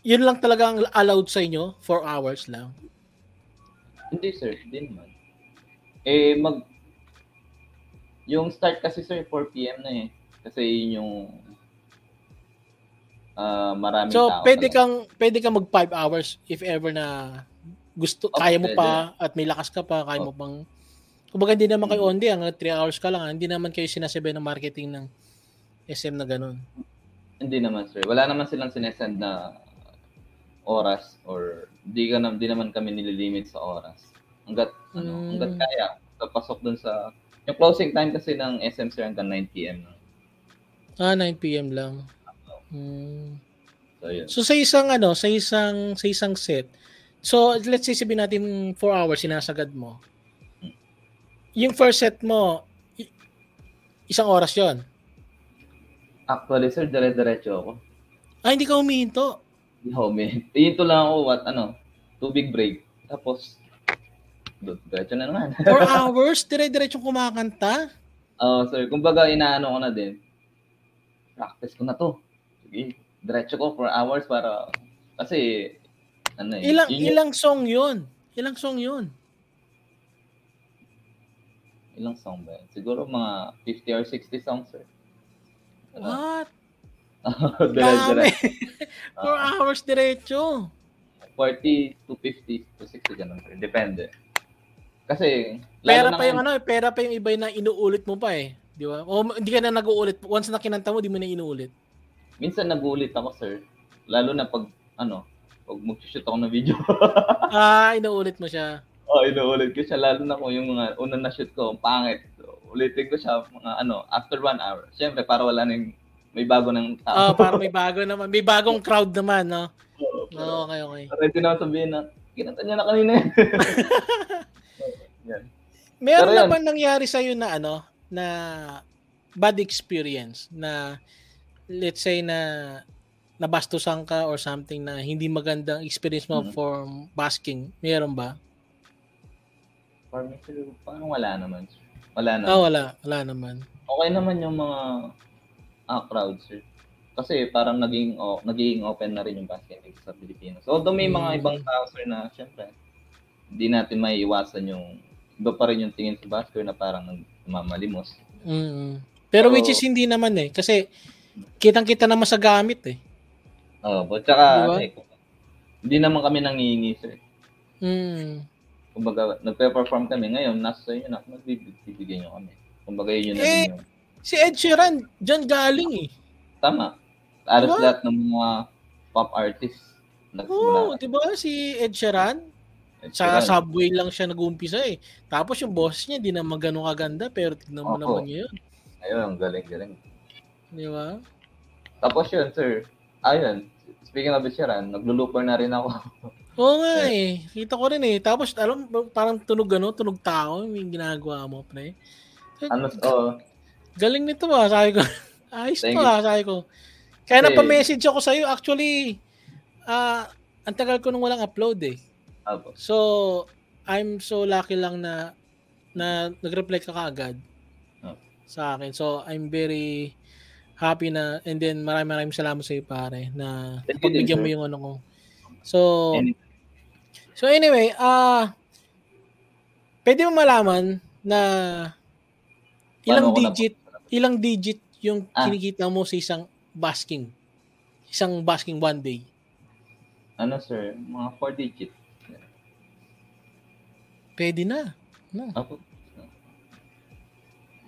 Yun lang talagang allowed sa inyo, four hours lang. Hindi sir, hindi naman. Eh mag, yung start kasi sir four p.m. na eh, kasi yun yung Uh, maraming so, tao. So, pwede kang, pwede kang mag five hours if ever na gusto, okay, kaya mo pwede. pa at may lakas ka pa, kaya okay. mo pang... Kumbaga, hindi naman kayo only, ang three hours ka lang, hindi naman kayo sinasabay ng marketing ng S M na ganun. Hindi naman, sir. Wala naman silang sinesend na oras or di, ka na, di naman kami nililimit sa oras. Hanggat, mm. ano, hanggat kaya. Kapasok dun sa... Yung closing time kasi ng S M, sir, hanggang nine p.m. Ah, nine p.m. lang. Hmm. So, yeah. So sa isang ano, sa isang sa isang set. So let's say sabihin natin four hours sinasagad mo. Yung first set mo isang oras 'yon. Actually sir, dire-diretso ako. Ah, hindi ka humihinto. Hindi ako humihinto. Hihinto lang ako what ano, tubig break. Tapos diretso na naman. four hours dire-diretso kumakanta? Oh, uh, sir, kumbaga inaano ko na din. Practice ko na 'to. Sige, diretso ko for hours para kasi ano eh, ilang yun, ilang song 'yun? Ilang song 'yun? Ilang song ba? Siguro mga fifty or sixty songs, sir. Ano? What? Dami. four uh, hours diretso. forty to fifty to sixty ganun, sir. Depende. Kasi pera pa yung ano, pera pa yung iba na inuulit mo pa eh, di ba? O hindi ka na nag-uulit. Once na kinanta mo, di mo na inuulit. Minsan nagulit ako, sir. Lalo na pag, ano, pag mag-shoot ako ng video. Ah, inuulit mo siya. Oo, oh, inuulit ko siya. Lalo na kung yung mga unang na-shoot ko, pangit. So, ulitin ko siya, mga ano, after one hour. Siyempre, para wala nang, may bago ng tao. Oo, oh, para may bago naman. May bagong crowd naman, no? Oo, oh, okay, okay. Ready na sabihin na, kinanta niya na kanina yan. Yan. Meron na ba nangyari sa'yo na, ano, na bad experience na, let's say na nabastusan ka or something na hindi magandang experience mo mm-hmm. for basking, meron ba? For me, parang wala naman. Wala naman. Oh, wala. Wala naman. Okay naman yung mga ah, crowd, sir. Kasi parang naging, oh, naging open na rin yung basking sa Pilipinas. Although may mga mm-hmm. ibang tao, sir, na syempre, hindi natin may iwasan yung iba pa rin yung tingin sa basking na parang mamalimos. Mm-hmm. Pero so, which is hindi naman eh. Kasi kitang-kita naman sa gamit eh. Oo, oh, tsaka diba? Hindi naman kami nangingi, sir. Mm. Kumbaga, nagpe-perform kami ngayon, nasa sa inyo na, magbibigay nyo kami. Kumbaga, yun yun eh, na din yun. Si Ed Sheeran, dyan galing eh. Tama. Aras diba? Lahat ng mga pop artists. Oo, oh, diba? Si Ed Sheeran, Ed Sheeran, sa Subway lang siya nag-umpisa eh. Tapos yung boses niya, hindi naman ganun kaganda, pero tignan mo oh, naman oh. yun. Ayun, ang galing-galing. Di ba? Tapos yun, sir. Ayun. Speaking of Sheeran, naglulooper na rin ako. Oo nga eh. Kita ko rin eh. Tapos alam, parang tunog ano, tunog tao, yung ginagawa mo, pre. Ano, oh. Galing nito ba, sabi ko. Ayos to ha, sabi ko. Kaya na pa-message ako sa'yo. Actually, ah, uh, ang tagal ko nung walang upload eh. Apo. So, I'm so lucky lang na na nag-reply ka kaagad oh. sa akin. So, I'm very happy na, and then maraming maraming salamat sa'yo, pare, na pagbigyan mo yung ano ko. So, so anyway, uh, pwede mo malaman na ilang digit, ilang digit yung ah. kinikita mo sa isang basking. Isang basking one day. Ano, sir? Mga four digit. Pwede na. No. Ako.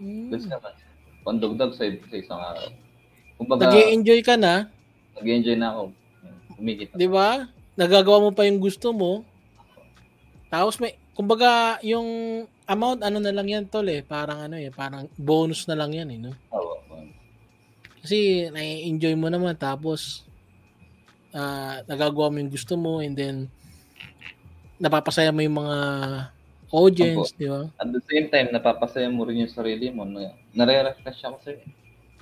Mm. Gusto naman. Pandugdog sa, sa isang araw. Kumbaga, nag-i-enjoy ka na? Nag-i-enjoy na ako. Kumikita. Diba? Nagagawa mo pa yung gusto mo. Tapos may, kumbaga, yung amount, ano na lang yan, tol eh. Parang ano eh, parang bonus na lang yan eh, no? Oo. Kasi, nai-enjoy mo naman. Tapos, uh, nagagawa mo yung gusto mo and then, napapasaya mo yung mga audience, di ba? At the same time, napapasaya mo rin yung sarili mo. Nare-refresh ako sa'yo.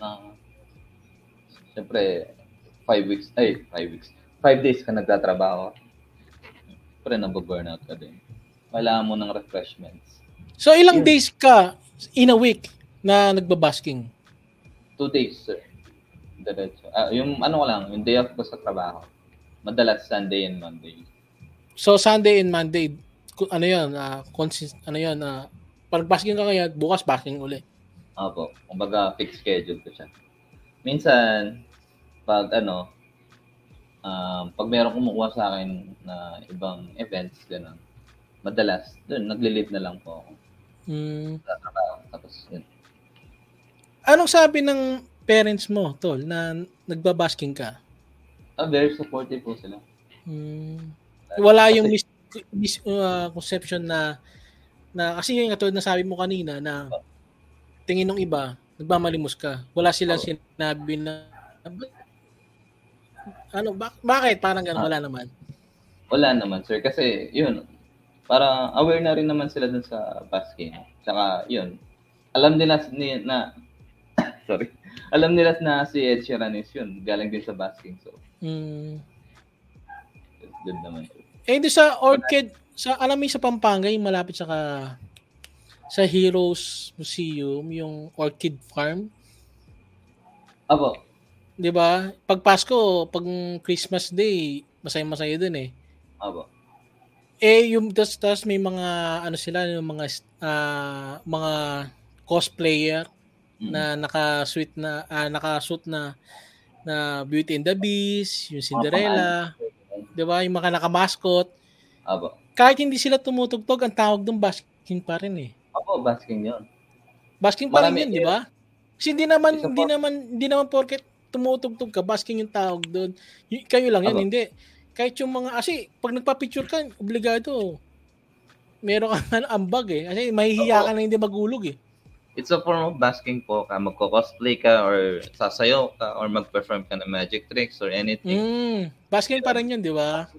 Uh, Siyempre, five weeks, ay, five weeks. Five days ka nagtatrabaho. Siyempre, nababurnout ka din. Kailangan mo ng refreshments. So, ilang yeah. days ka in a week na nagbabasking? Two days, sir. Diretso. Uh, yung ano ko lang, yung day off ko sa trabaho. Madalas Sunday and Monday. So, Sunday and Monday, ano yun, uh, consist, ano yun, uh, pag basking ka ngayon, bukas basking ulit. Opo. Kumbaga, fixed schedule ko siya. Minsan, pag ano, uh, pag meron kumukuha sa akin na ibang events, gano'n. Madalas, doon, nagli-leave na lang po ako. Mm. Tapos, yun. Anong sabi ng parents mo, tol, na nagbabasking ka? Ah, very supportive po sila. Mm. Wala kasi, yung misconception mis, uh, na, na, kasi yung katulad na sabi mo kanina, na tingin ng iba, nagmamalimos ka. Wala sila oh. sinabi na, ano, bak- bakit? Parang gano'n, ah. wala naman. Wala naman, sir. Kasi, yun, para aware na rin naman sila dun sa basking. Tsaka, yun. Alam nila na, na sorry. Alam nila na si Ed Sheeran is yun. Galing din sa basking. So, mm. good naman. Eh, doon sa Orchid, sa, alam mo sa Pampanga, yung malapit sa ka, sa Heroes Museum, yung Orchid Farm. Apo. Diba? Pag Pasko, pag Christmas Day, masaya-masaya dun eh. Apo. Eh yung tas tas may mga ano sila yung mga uh, mga cosplayer mm-hmm. na naka-suit na uh, naka-suit na na Beauty and the Beast, yung Cinderella, oh, 'di ba? Yung mga naka-mascot. Aba. Kahit hindi sila tumutugtog, ang tawag doon basking pa rin eh. Aba, basking 'yon. Basking pa rin 'yan, 'di ba? Kasi hindi naman hindi naman hindi naman porket tumutugtog ka, basking yung tawag doon. Y- kayo lang 'yan, Aba. Hindi. Kahit yung mga, kasi pag nagpa-picture ka, obligado, meron ka ng ambag eh. Kasi mahihiya ka na hindi magulog eh. It's a form of basking po ka. Magko-cosplay ka or sasayaw ka or mag-perform ka ng magic tricks or anything. Mm, basking pa rin yun, di ba?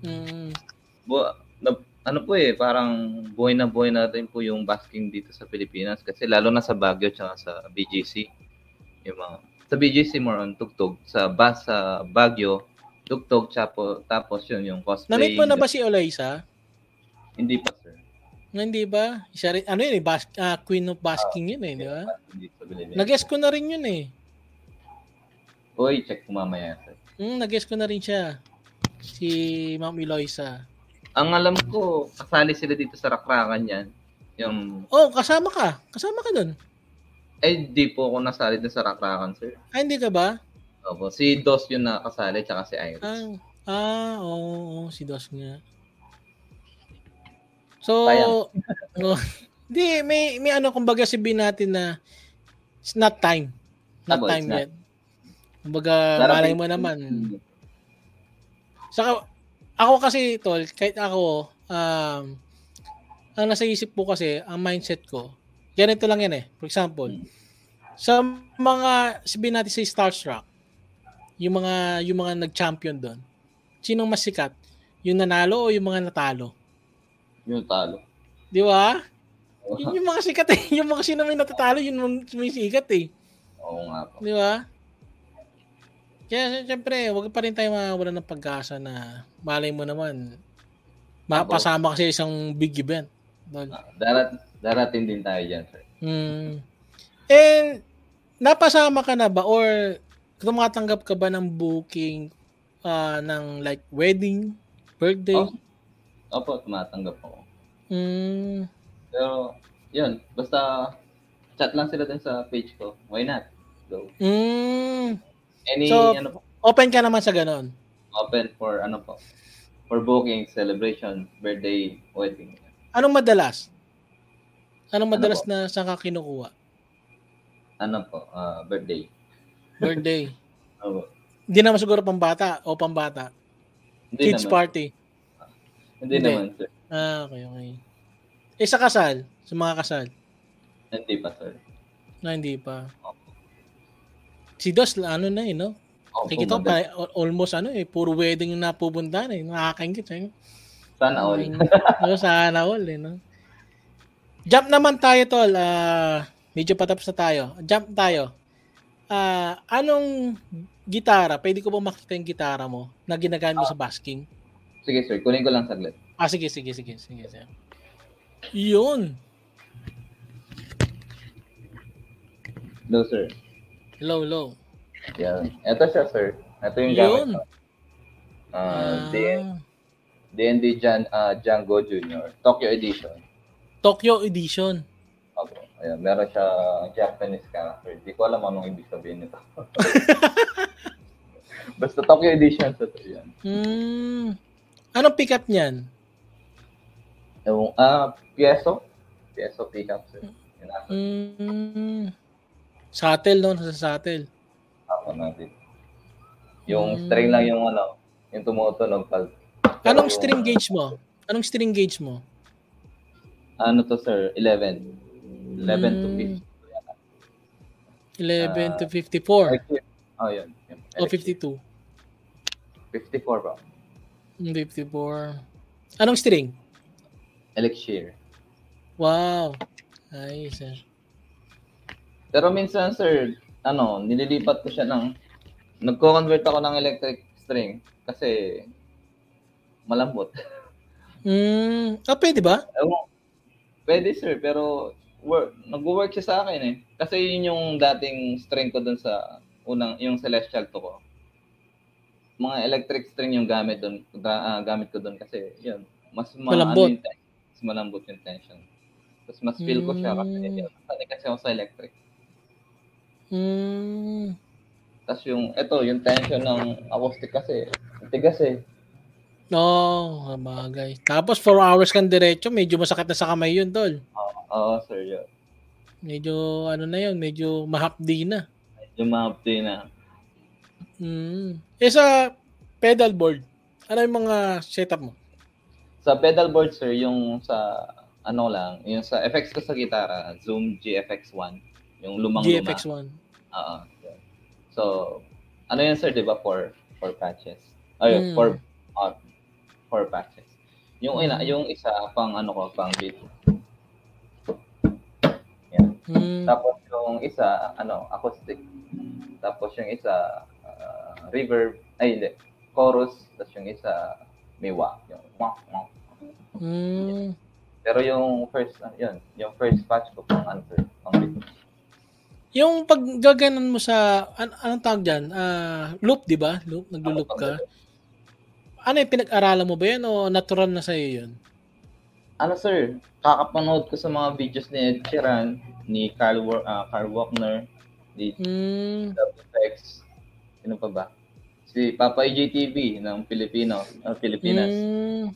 Mm. Bu- na- ano po eh, parang buhay na buhay na rin po yung basking dito sa Pilipinas. Kasi lalo na sa Baguio at sa B G C. Yung mga, sa B G C more on tugtog. Sa bus, sa Baguio, tugtog, chapo, tapos yun, yung cosplay. Na-meet mo na ba si Alesana? Hindi pa, sir. Hindi ba? Isa rin, ano yun eh, bas- uh, Queen of Basking uh, yun eh, di ba? Nag-guess ko na rin yun eh. Uy, check ko mamaya, sir. Mm, nag-guess ko na rin siya. Si Ma'am Alesana. Ang alam ko, kasali sila dito sa rakrakan yan. Yung... Oh, kasama ka. Kasama ka dun. Eh, di po ako nasali dun sa rakrakan, sir. Ay, hindi ka ba? Opo, si Dos yun nakasali, tsaka si Iris. Ah, ah oo, oh, oh, si Dos nga. So, no, di, may, may ano, kumbaga sabihin natin na it's not time. Not Abo, time not. Yet. Kumbaga, malay mo naman. Saka, ako kasi, tol, kahit ako, um, ang nasa isip ko kasi, ang mindset ko, ganito lang yan eh. For example, sa mga, sabihin natin sa Starstruck, yung mga yung mga nag-champion doon. Sinong mas sikat? Yung nanalo o yung mga natalo? Yung natalo. Di ba? Oh. Yung, yung mga sikat eh. Yung mga sino may natatalo, yun may sikat eh. Oo nga po. Di ba? Kaya siyempre, huwag pa rin tayo mawala ng pag-asa na malay mo naman. Mapasama kasi isang big event. Don. Darat, darating din tayo dyan, sir. Mm. And, napasama ka na ba or tumatanggap ka ba ng booking uh, ng like wedding, birthday? Oh. Opo, tumatanggap ako. Mm. Pero, yun, basta chat lang sila din sa page ko. Why not? So, mm. Any, so, ano po? Open ka naman sa ganun? Open for, ano po, for booking, celebration, birthday, wedding. Anong madalas? Anong ano madalas po? Na saan ka kinukuha? Ano po, uh, birthday. Birthday? Ano po? Hindi naman siguro pambata o pambata? Hindi Kids naman. Party? Uh, hindi, hindi naman, sir. Ah, okay, okay. Eh, sa kasal? Sa mga kasal? Hindi pa, sir. Na, hindi pa. Okay. Si Dos, ano na eh, no? Oh, Kikita ko, almost ano eh, puro wedding yung napupunta na eh. Nakakaingit eh. Sana all. No, sana all eh, no? Jump naman tayo, tol. Uh, medyo patapos na tayo. Jump tayo. Uh, anong gitara? Pwede ko ba makita yung gitara mo na ginagamit mo oh. sa basking? Sige, sir. Kunin ko lang saglit. Ah, sige, sige, sige. Sige, sir. Yun. No, sir. Low, low. Yeah. Ito siya, sir. Ito yung gamit ko. Uh, ah. D and D Jan, uh, Django Junior. Tokyo Edition. Tokyo Edition. Okay. Ayan. Meron siya Japanese character. Di ko alam anong ibig sabihin nito. Basta Tokyo Edition. So, yan. Mm. Anong pick-up niyan? Yung, uh, pieso. Pieso pick-up, sir. Yan ako. Mm. Sattel, no? Sa sattel. Ako natin. Yung hmm. string lang yung ano, yung tumutunog. Pag, anong yung, string gauge mo? Anong string gauge mo? Ano to, sir? eleven. eleven hmm. to fifty. eleven uh, to fifty-four. Oh, yun. Yun. O, fifty-two. fifty-four ba? fifty-four. Anong string? Elixir. Wow. Ayos, sir. Pero minsan, sir, ano, nililipat ko siya ng, nagko-convert ako ng electric string kasi malambot. Mm, ah, pwede ba? Pwede, sir, pero work, nag-work siya sa akin eh. Kasi yun yung dating string ko dun sa unang, yung Celestial two ko. Mga electric string yung gamit dun, uh, gamit ko dun kasi yun, mas ma- malambot. Ano yung, mas malambot yung tension. Tapos mas feel ko siya kasi yun, kasi ako sa electric. Mm. Tapos yung, eto, yung tension ng acoustic kasi, tigas eh. Oo, oh, bagay. Tapos four hours kang diretso, medyo masakit na sa kamay yun, tol. Oo, oh, oh, sir, yun. Medyo, ano na yun, medyo mahapdi na. Medyo mahapdi na. Mm. E sa pedal board, ano yung mga setup mo? Sa pedal board, sir, yung sa, ano lang, yung sa F X ko sa gitara, Zoom G F X one. Yung lumang G F X one. Oo. Yeah. So, ano yan, sir, di ba? Four, four patches. Ayun, mm. four, uh, four patches. Yung, mm. ina, yung isa, pang ano ko, pang beat. Yan. Mm. Tapos yung isa, ano, acoustic. Tapos yung isa, uh, reverb. Ay, hindi. Chorus. Tapos yung isa, may wah. Yung wah, wah. Mm. Pero yung first, uh, yun, yung first patch ko, pang answer, pang beat. Yung pag gaganan mo sa an- anong tawag diyan? Uh, loop, 'di ba? Loop, naglo-loop ka. Ano 'yung pinag-aralan mo ba 'yan o natural na sa iyo 'yun? Ano, sir? Kakapanood ko sa mga videos ni Ed Sheeran, ni Carl uh, Carl Walkner, ni mm. W X. Sino pa ba? Si Papa J T V ng Pilipino, uh, Pilipinas. Mm.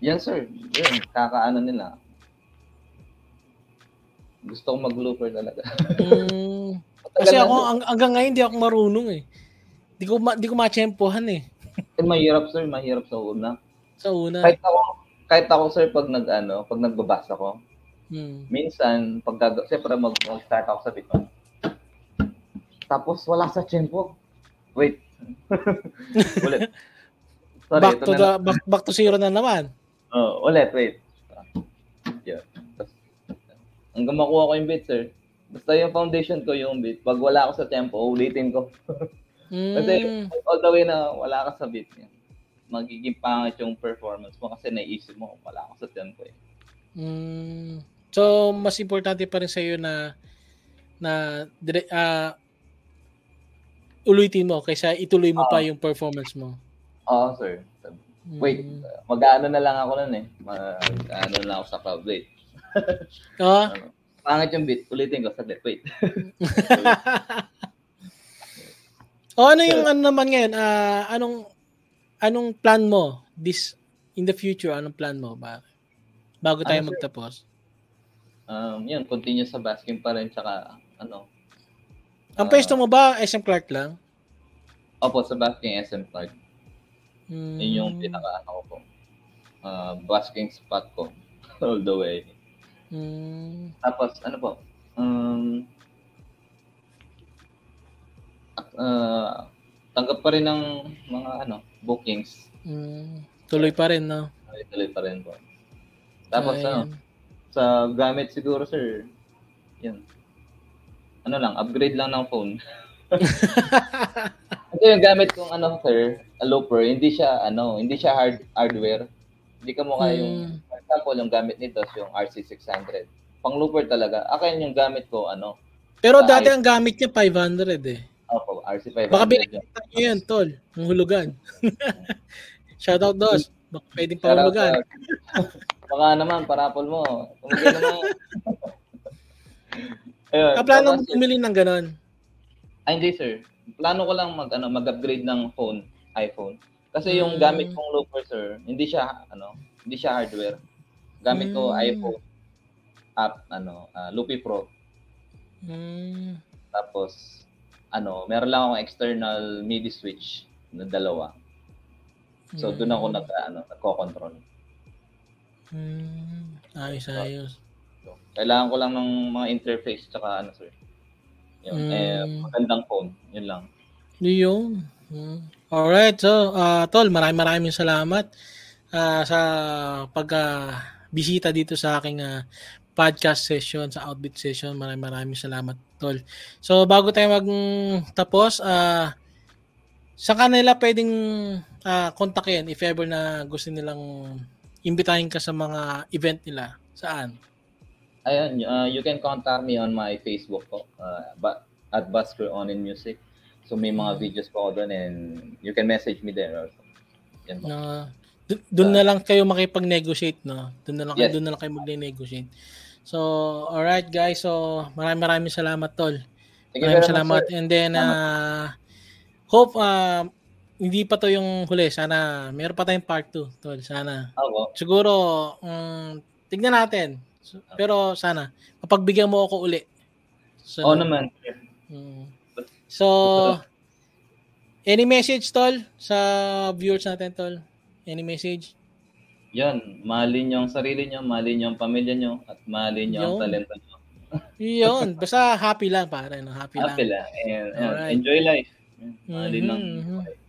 Yan, sir. Yan, kakaano nila. Gusto kong mag-looper talaga. Mm, kasi ako, ang- hanggang ngayon, hindi ako marunong eh. Hindi ko, ma- ko ma-tsempohan eh. eh. Mahirap, sir. Mahirap sa una. Sa una. Kahit ako, kahit ako sir, pag nag ano, pag nagbabasa ko, hmm. minsan, pag gag- siyempre mag-start ako sa bitcoin. Tapos, wala sa tsempo. Wait. Ulit. So, Sorry, back to the back, back to zero na naman. Oh, ulit, wait. Yeah. Hanggang makuha ko yung beat, sir. Basta yung foundation ko yung beat. Pag wala ako sa tempo, ulitin ko. Mm. Kasi all the way na wala ka sa beat niya, magiging pangit yung performance mo kasi naisip mo wala ka sa tempo eh. Mm. So, mas importante pa rin sa iyo na na uh, ulitin mo kaysa ituloy mo uh, pa yung performance mo. Oo, oh, sir. Wait, mm. mag-aano na lang ako nun eh. Mag-aano na lang ako sa crowd. Wait. Oh? Ano, pangit yung beat. Ulitin ko sa death. Wait. O, oh, ano yung so, ano naman ngayon? Uh, anong anong plan mo? This, in the future, anong plan mo? Ba? Bago tayo ano, magtapos? Um, yun, continue sa basking pa rin tsaka ano. Ang uh, pwesto mo ba S M Clark lang? Opo, sa basking S M Clark. Mm. Yun yung pinaka ano ko. Uh, basking spot ko. All the way. Mm. Tapos, ano po? Um, uh, tanggap pa rin ng mga ano, bookings. Mm. Tuloy pa rin, no? Ay, tuloy pa rin po. Tapos, ano, sa gamit siguro, sir, yun. Ano lang, upgrade lang ng phone. Ito yung gamit kong ano, sir, a looper, hindi siya, ano, hindi siya hard hardware. Hindi ka mukha hmm. yung, for example, yung gamit nito, yung R C six hundred. Pang looper talaga. Akin yung gamit ko, ano. Pero dati ang gamit niya, five hundred eh. Opo, R C five hundred. Baka binigita niyo yun, tol. Ang hulugan. Shoutout, Dos. Baka pwedeng pahulugan. Baka naman, parapol mo. Tumigil naman. Ayun, plano mo pumili ng ganon? Ay, hindi, sir. Plano ko lang mag, ano, mag-upgrade ng phone, iPhone. Kasi yung mm. gamit kong looper, sir, hindi siya, ano, hindi siya hardware. Gamit mm. ko iPhone app, ano, uh, Loopy Pro. Mm. Tapos, ano, meron lang akong external M I D I switch na dalawa. So, mm. doon ako nag, ano, nagko-control. Mm. Ayos, so, ayos. So, kailangan ko lang ng mga interface tsaka ano, sir. Yun. Mm. Eh, magandang phone. Yun lang. Yun. Mm. Alright. So, uh, Tol, maraming maraming salamat uh, sa pag-bisita uh, dito sa aking uh, podcast session, sa outfit session. Maraming maraming salamat, Tol. So, bago tayo magtapos, uh, sa kanila pwedeng uh, kontakin if ever na gusto nilang imbitahin ka sa mga event nila. Saan? Ayun, uh, you can contact me on my Facebook po, uh, at Busker On In Music. So may mga videos po ako doon and you can message me there also. Yan po. Uh, d- doon uh, na lang kayo makipag-negotiate, no? Doon na lang, yes. Doon na lang kayo mag-negotiate. So, alright guys. So, maraming maraming salamat, Tol. Maraming salamat. Much, and then, uh, hope uh, hindi pa to yung huli. Sana meron pa tayong part two, Tol. Sana. Ako. Siguro, um, tignan natin. So, pero sana, mapagbigyan mo ako uli. So, oh naman. Mm. So, any message, Tol, sa viewers natin, Tol? Any message? Yan, mahalin niyo ang sarili niyo, mahalin niyo ang pamilya niyo, at mahalin niyo ang talento niyo. Yun, basta happy lang, pare. No? Happy, happy lang. lang. And, and enjoy life. Mahalin mm-hmm. lang.